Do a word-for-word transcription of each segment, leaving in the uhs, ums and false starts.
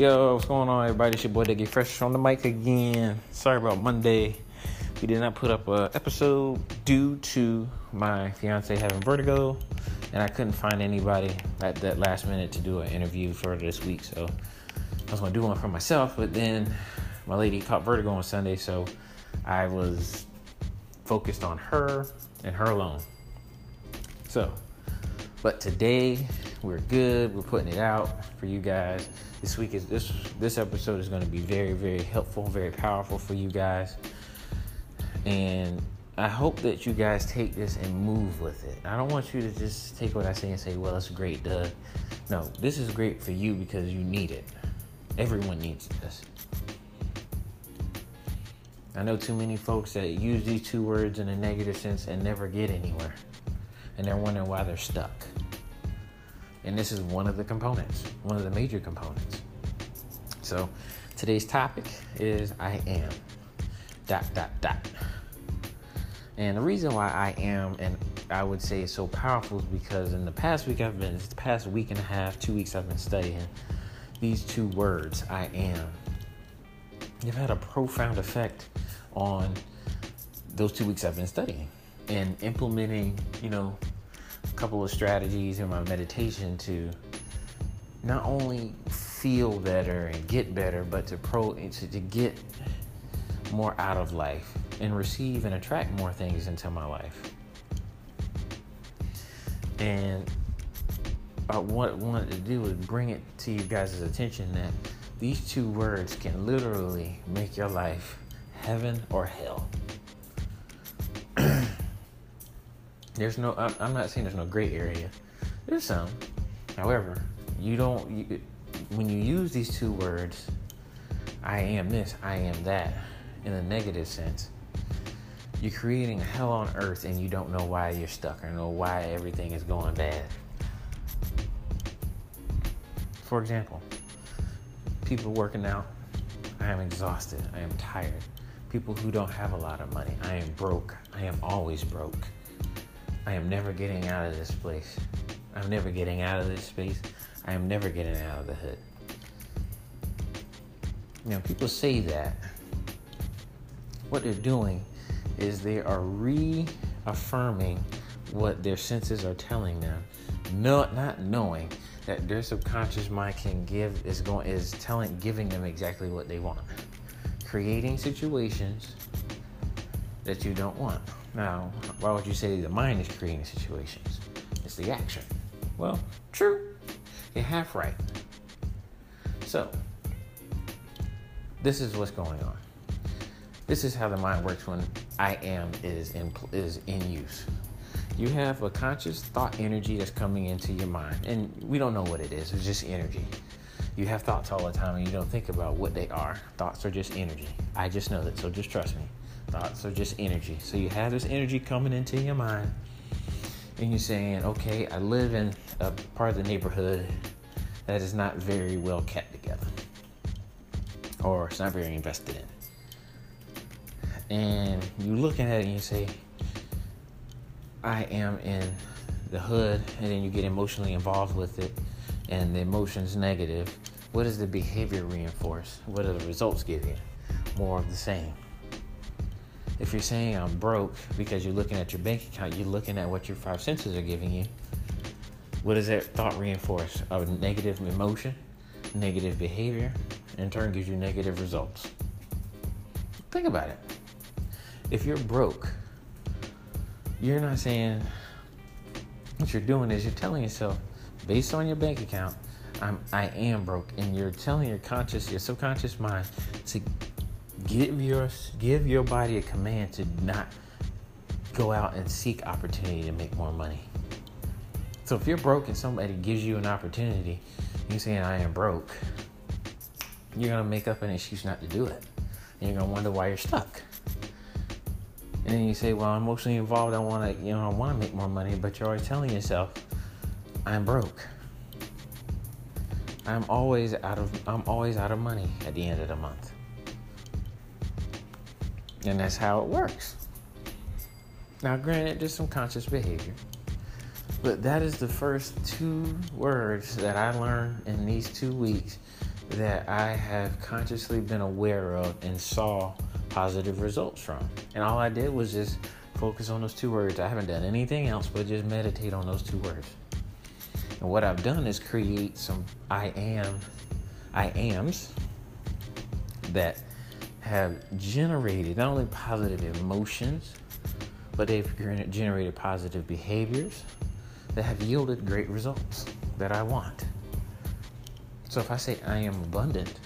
Yo, what's going on, everybody? It's your boy Deggy Fresh on the mic again. Sorry about Monday. We did not put up an episode due to my fiance having vertigo, and I couldn't find anybody at that last minute to do an interview for this week. So I was going to do one for myself, but then my lady caught vertigo on Sunday, so I was focused on her and her alone. So, but today we're good. We're putting it out for you guys. This week is this this episode is going to be very, very helpful, very powerful for you guys. And I hope that you guys take this and move with it. I don't want you to just take what I say and say, well, it's great, duh. No, this is great for you because you need it. Everyone needs this. I know too many folks that use these two words in a negative sense and never get anywhere. And they're wondering why they're stuck. And this is one of the components, one of the major components. So today's topic is I am, dot, dot, dot. And the reason why I am, and I would say it's so powerful, is because in the past week I've been, the past week and a half, two weeks I've been studying these two words, I am. They've had a profound effect on those two weeks I've been studying and implementing, you know, a couple of strategies in my meditation to not only feel better and get better, but to pro to, to get more out of life and receive and attract more things into my life. And I, what I wanted to do was bring it to you guys' attention that these two words can literally make your life heaven or hell. There's no, I'm not saying there's no gray area. There's some. However, you don't, you, when you use these two words, I am this, I am that, in a negative sense, you're creating hell on earth and you don't know why you're stuck or know why everything is going bad. For example, people working out, I am exhausted, I am tired. People who don't have a lot of money, I am broke, I am always broke. I am never getting out of this place. I'm never getting out of this space. I am never getting out of the hood. You know, people say that. What they're doing is they are reaffirming what their senses are telling them, not not knowing that their subconscious mind can give is going is telling giving them exactly what they want, creating situations that you don't want. Now, why would you say the mind is creating situations? It's the action. Well, true. You're half right. So, this is what's going on. This is how the mind works when I am is in, is in use. You have a conscious thought energy that's coming into your mind. And we don't know what it is. It's just energy. You have thoughts all the time and you don't think about what they are. Thoughts are just energy. I just know that, so just trust me. Thoughts are just energy. So you have this energy coming into your mind and you're saying, okay, I live in a part of the neighborhood that is not very well kept together, or it's not very invested in. And you look at it and you say, I am in the hood, and then you get emotionally involved with it and the emotion's negative. What does the behavior reinforce? What do the results give you? More of the same. If you're saying I'm broke because you're looking at your bank account, you're looking at what your five senses are giving you. What does that thought reinforce? A negative emotion, negative behavior, in turn gives you negative results. Think about it. If you're broke, you're not saying, what you're doing is you're telling yourself, based on your bank account, I'm, I am broke. And you're telling your conscious, your subconscious mind to Give your give your body a command to not go out and seek opportunity to make more money. So if you're broke and somebody gives you an opportunity, you're saying, I am broke, you're going to make up an excuse not to do it. And you're going to wonder why you're stuck. And then you say, well, I'm emotionally involved. I want to, you know, I want to make more money. But you're always telling yourself, I'm broke. I'm always out of, I'm always out of money at the end of the month. And that's how it works. Now, granted, there's some conscious behavior, but that is the first two words that I learned in these two weeks that I have consciously been aware of and saw positive results from. And all I did was just focus on those two words. I haven't done anything else but just meditate on those two words. And what I've done is create some I am, I ams that have generated not only positive emotions, but they've generated positive behaviors that have yielded great results that I want. So if I say I am abundant,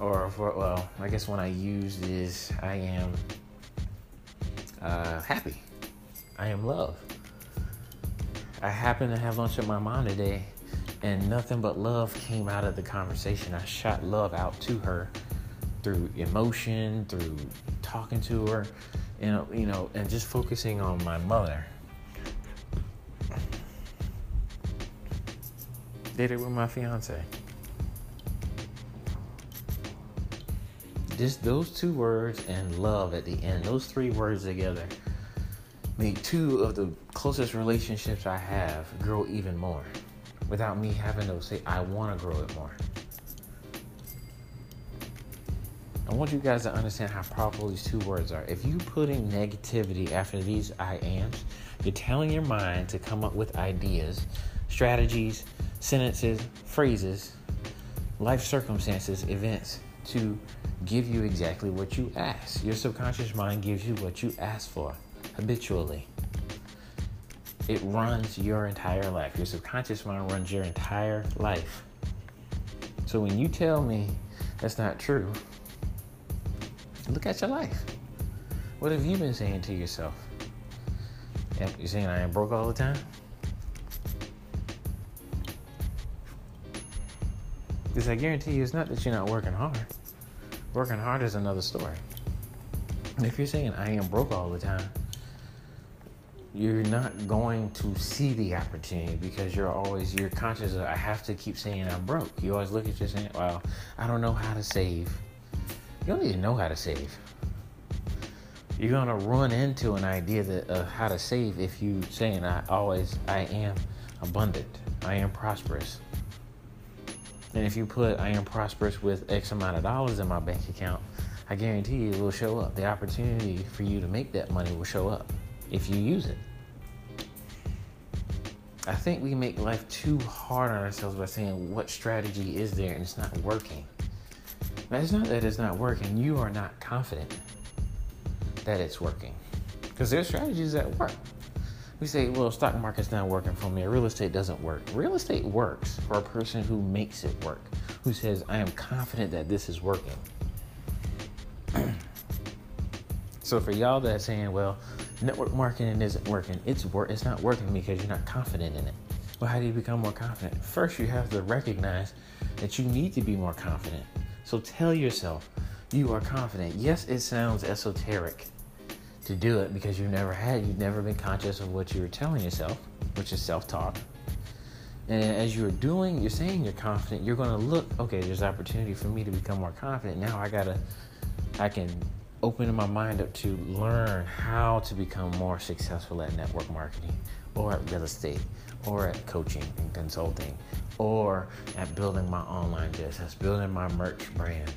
or for, well, I guess when I use this, I am uh, happy. I am love. I happened to have lunch with my mom today, and nothing but love came out of the conversation. I shot love out to her through emotion, through talking to her, you know, you know, and just focusing on my mother. Did it with my fiance. Just those two words and love at the end, those three words together, made two of the closest relationships I have grow even more without me having to say, I want to grow it more. I want you guys to understand how powerful these two words are. If you put in negativity after these I ams, you're telling your mind to come up with ideas, strategies, sentences, phrases, life circumstances, events to give you exactly what you ask. Your subconscious mind gives you what you ask for. Habitually, it runs your entire life. Your subconscious mind runs your entire life. So when you tell me that's not true, look at your life. What have you been saying to yourself? You're saying I am broke all the time? Because I guarantee you it's not that you're not working hard. Working hard is another story. And if you're saying I am broke all the time, you're not going to see the opportunity because you're always, you're conscious of, I have to keep saying I'm broke. You always look at you saying, well, I don't know how to save. You don't even know how to save. You're going to run into an idea that, of how to save if you saying I always, I am abundant. I am prosperous. And if you put, I am prosperous with X amount of dollars in my bank account, I guarantee you it will show up. The opportunity for you to make that money will show up if you use it. I think we make life too hard on ourselves by saying what strategy is there and it's not working. Now, it's not that it's not working. You are not confident that it's working because there's strategies that work. We say, well, stock market's not working for me. Real estate doesn't work. Real estate works for a person who makes it work, who says, I am confident that this is working. So for y'all that's saying, well, network marketing isn't working. It's wor- It's not working because you're not confident in it. Well, how do you become more confident? First, you have to recognize that you need to be more confident. So tell yourself you are confident. Yes, it sounds esoteric to do it because you've never had, you've never been conscious of what you were telling yourself, which is self-talk. And as you're doing, you're saying you're confident, you're going to look, okay, there's opportunity for me to become more confident. Now I gotta, I can... opening my mind up to learn how to become more successful at network marketing or at real estate or at coaching and consulting or at building my online business, building my merch brand.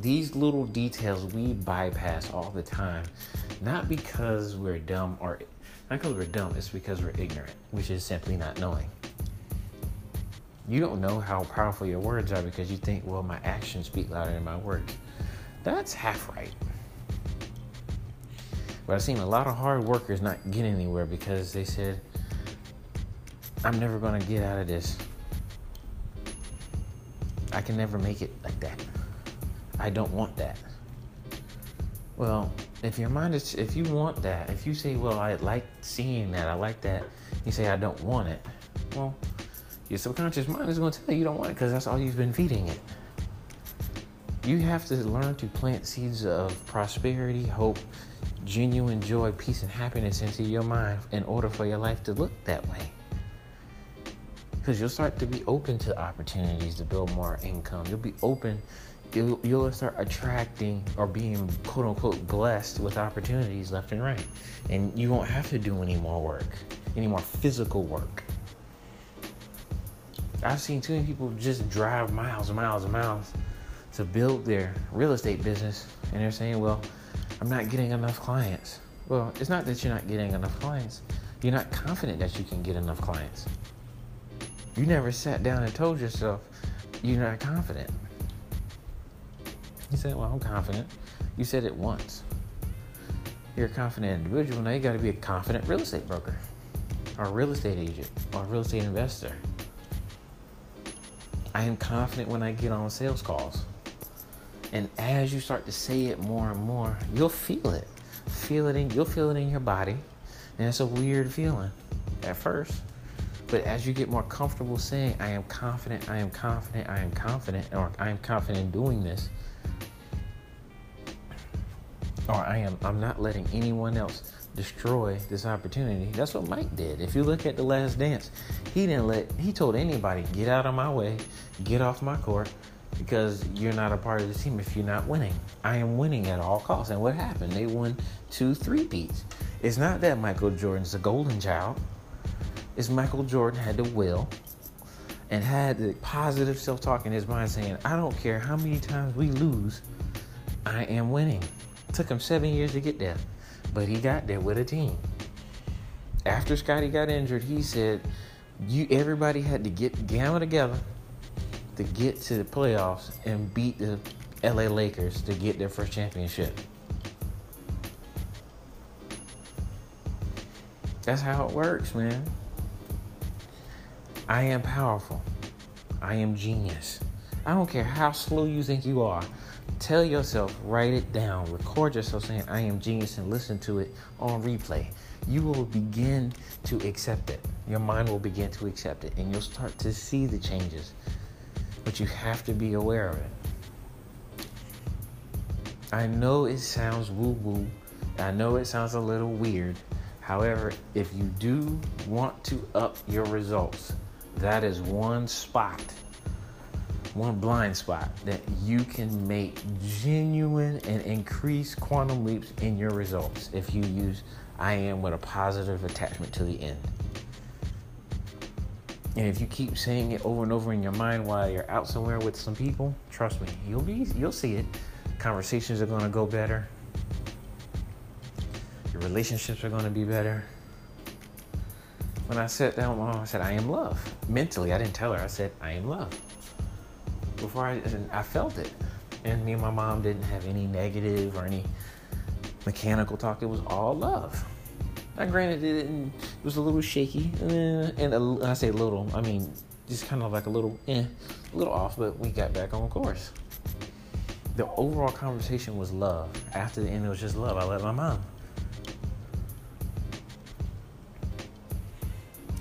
These little details we bypass all the time, not because we're dumb or not because we're dumb, it's because we're ignorant, which is simply not knowing. You don't know how powerful your words are because you think, well, my actions speak louder than my words. That's half right. But I've seen a lot of hard workers not get anywhere because they said, I'm never going to get out of this. I can never make it like that. I don't want that. Well, if your mind is, if you want that, if you say, well, I like seeing that, I like that, you say, I don't want it. Well, your subconscious mind is going to tell you you don't want it because that's all you've been feeding it. You have to learn to plant seeds of prosperity, hope, genuine joy, peace, and happiness into your mind in order for your life to look that way. Because you'll start to be open to opportunities to build more income. You'll be open. You'll, you'll start attracting or being, quote unquote, blessed with opportunities left and right. And you won't have to do any more work, any more physical work. I've seen too many people just drive miles and miles and miles to build their real estate business, and they're saying, well, I'm not getting enough clients. Well, it's not that you're not getting enough clients. You're not confident that you can get enough clients. You never sat down and told yourself you're not confident. You said, well, I'm confident. You said it once. You're a confident individual. Now you got to be a confident real estate broker or real estate agent or real estate investor. I am confident when I get on sales calls. And as you start to say it more and more, you'll feel it. Feel it in, you'll feel it in your body. And it's a weird feeling at first. But as you get more comfortable saying, I am confident, I am confident, I am confident, or I am confident in doing this, or I am, I'm not letting anyone else destroy this opportunity. That's what Mike did. If you look at The Last Dance, he didn't let, he told anybody, get out of my way, get off my court, because you're not a part of the team if you're not winning. I am winning at all costs. And what happened? They won two three-peats. It's not that Michael Jordan's the golden child. It's Michael Jordan had the will and had the positive self-talk in his mind saying, I don't care how many times we lose, I am winning. It took him seven years to get there, but he got there with a team. After Scottie got injured, he said, "You, everybody had to get gamma together to get to the playoffs and beat the L A Lakers to get their first championship." That's how it works, man. I am powerful. I am genius. I don't care how slow you think you are. Tell yourself, write it down, record yourself saying, I am genius, and listen to it on replay. You will begin to accept it. Your mind will begin to accept it, and you'll start to see the changes. But you have to be aware of it. I know it sounds woo-woo. I know it sounds a little weird. However, if you do want to up your results, that is one spot, one blind spot that you can make genuine and increased quantum leaps in your results if you use I am with a positive attachment to the end. And if you keep saying it over and over in your mind while you're out somewhere with some people, trust me, you'll be, you'll see it. Conversations are going to go better. Your relationships are going to be better. When I sat down with my mom, I said, I am love. Mentally, I didn't tell her. I said, I am love. Before I, I felt it. And me and my mom didn't have any negative or any mechanical talk. It was all love. Now, granted, it, didn't, it was a little shaky. And, a, and I say little, I mean, just kind of like a little, eh, a little off, but we got back on course. The overall conversation was love. After the end, it was just love. I let my mom.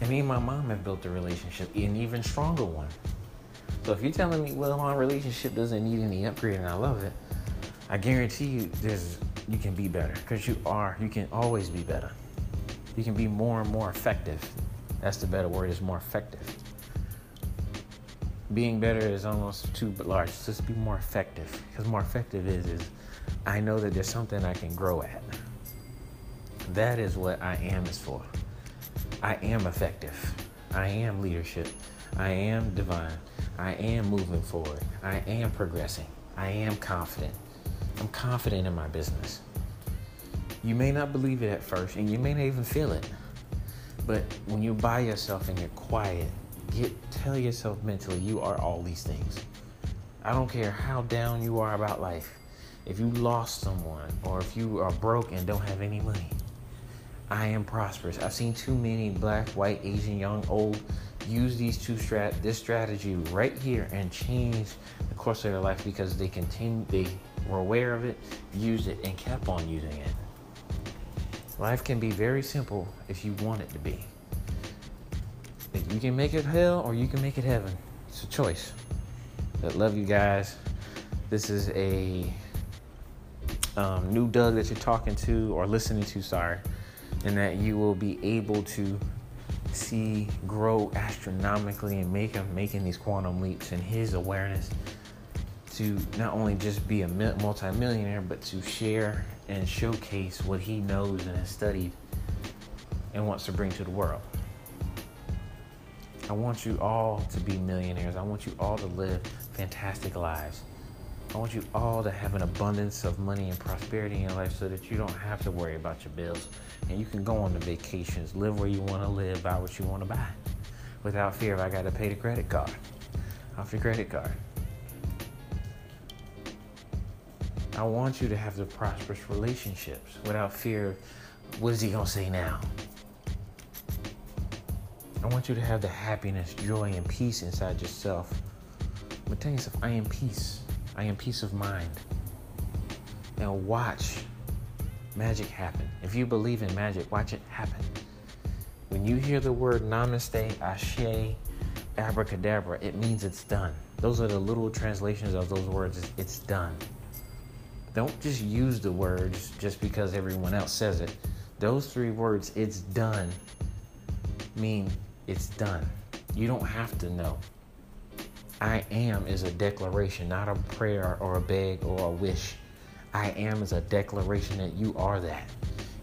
And me and my mom have built a relationship, an even stronger one. So if you're telling me, well, my relationship doesn't need any upgrade and I love it, I guarantee you there's you can be better, because you are. You can always be better. You can be more and more effective. That's the better word, is more effective. Being better is almost too large. Just be more effective, because more effective is, is I know that there's something I can grow at. That is what I am is for. I am effective. I am leadership. I am divine. I am moving forward. I am progressing. I am confident. I'm confident in my business. You may not believe it at first, and you may not even feel it. But when you're by yourself and you're quiet, get tell yourself mentally, you are all these things. I don't care how down you are about life. If you lost someone, or if you are broke and don't have any money, I am prosperous. I've seen too many black, white, Asian, young, old use these two strat this strategy right here and change the course of their life because they continue they were aware of it, used it, and kept on using it. Life can be very simple if you want it to be. You can make it hell or you can make it heaven. It's a choice. I love you guys. This is a um, new Doug that you're talking to or listening to, sorry. And that you will be able to see grow astronomically and make him making these quantum leaps in his awareness to not only just be a multimillionaire, but to share and showcase what he knows and has studied and wants to bring to the world. I want you all to be millionaires. I want you all to live fantastic lives. I want you all to have an abundance of money and prosperity in your life so that you don't have to worry about your bills. And you can go on the vacations, live where you want to live, buy what you want to buy, without fear of I got to pay the credit card, off your credit card. I want you to have the prosperous relationships without fear of what is he going to say now. I want you to have the happiness, joy, and peace inside yourself. But tell yourself, I am peace. I am peace of mind. Now watch magic happen. If you believe in magic, watch it happen. When you hear the word namaste, ashe, abracadabra, it means it's done. Those are the literal translations of those words. It's done. Don't just use the words just because everyone else says it. Those three words, it's done, mean it's done. You don't have to know. I am is a declaration, not a prayer or a beg or a wish. I am is a declaration that you are that.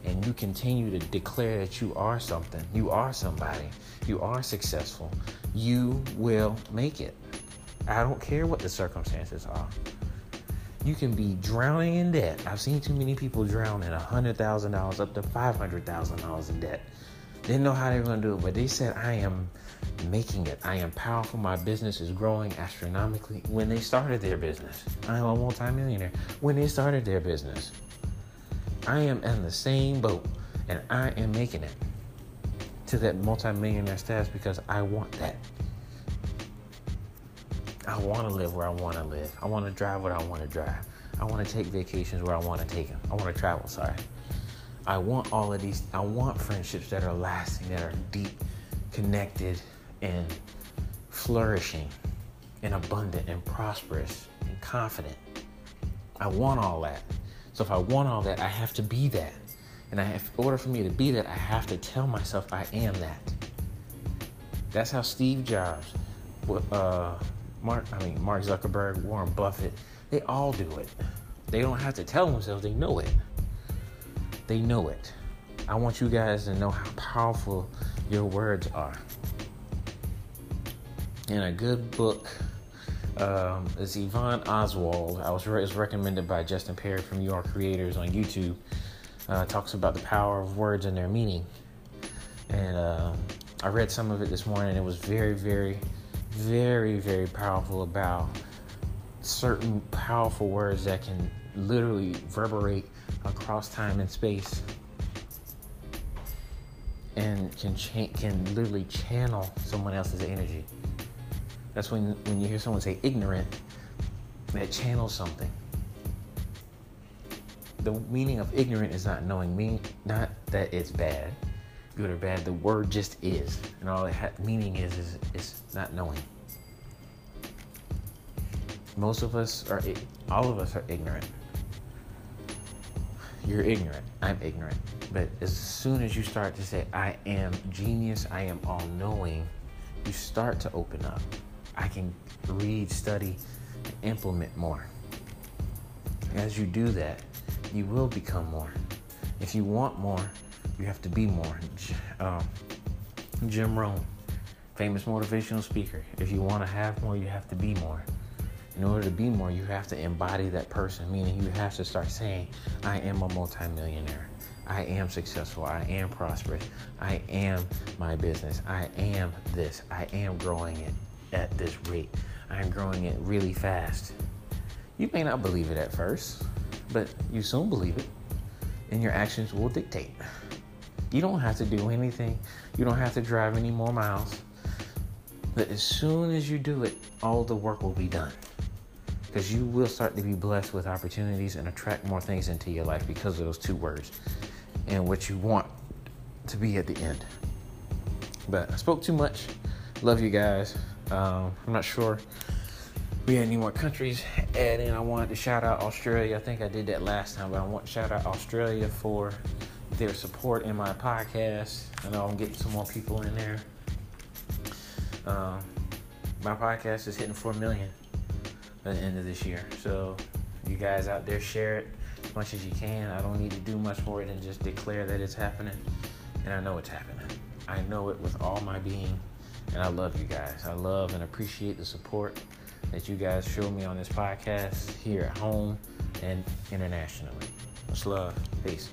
And you continue to declare that you are something. You are somebody. You are successful. You will make it. I don't care what the circumstances are. You can be drowning in debt. I've seen too many people drown in one hundred thousand dollars up to five hundred thousand dollars in debt. Didn't know how they were going to do it, but they said, I am making it. I am powerful. My business is growing astronomically. When they started their business, I am a multimillionaire. When they started their business, I am in the same boat, and I am making it to that multimillionaire status because I want that. I want to live where I want to live. I want to drive what I want to drive. I want to take vacations where I want to take them. I want to travel, sorry. I want all of these. I want friendships that are lasting, that are deep, connected, and flourishing, and abundant, and prosperous, and confident. I want all that. So if I want all that, I have to be that. And I have, in order for me to be that, I have to tell myself I am that. That's how Steve Jobs, uh, Mark, I mean, Mark Zuckerberg, Warren Buffett, they all do it. They don't have to tell themselves, they know it. They know it. I want you guys to know how powerful your words are. In a good book, um, it's Yvonne Oswald. I was re- it's recommended by Justin Perry from U R Creators on YouTube. Uh, talks about the power of words and their meaning. And uh, I read some of it this morning. It was very, very, very, very powerful about certain powerful words that can literally reverberate across time and space, and can cha- can literally channel someone else's energy. That's when when you hear someone say ignorant, that channels something. The meaning of ignorant is not knowing, mean not that it's bad, good or bad. The word just is, and all it ha- meaning is is is not knowing. Most of us are, all of us are ignorant. You're ignorant. I'm ignorant. But as soon as you start to say, I am genius, I am all-knowing, you start to open up. I can read, study, and implement more. As you do that, you will become more. If you want more, you have to be more. Um, Jim Rohn, famous motivational speaker. If you want to have more, you have to be more. In order to be more, you have to embody that person, meaning you have to start saying, I am a multimillionaire. I am successful. I am prosperous. I am my business. I am this. I am growing it at this rate. I am growing it really fast. You may not believe it at first, but you soon believe it, and your actions will dictate. You don't have to do anything. You don't have to drive any more miles. But as soon as you do it, all the work will be done. Because you will start to be blessed with opportunities and attract more things into your life because of those two words and what you want to be at the end. But I spoke too much. Love you guys. Um, I'm not sure we had any more countries add in. I wanted to shout out Australia. I think I did that last time, but I want to shout out Australia for their support in my podcast. I know I'm getting some more people in there. Um, my podcast is hitting four million. At the end of this year. So you guys out there, share it as much as you can. I don't need to do much for it and just declare that it's happening. And I know it's happening. I know it with all my being. And I love you guys. I love and appreciate the support that you guys show me on this podcast here at home and internationally. Much love. Peace.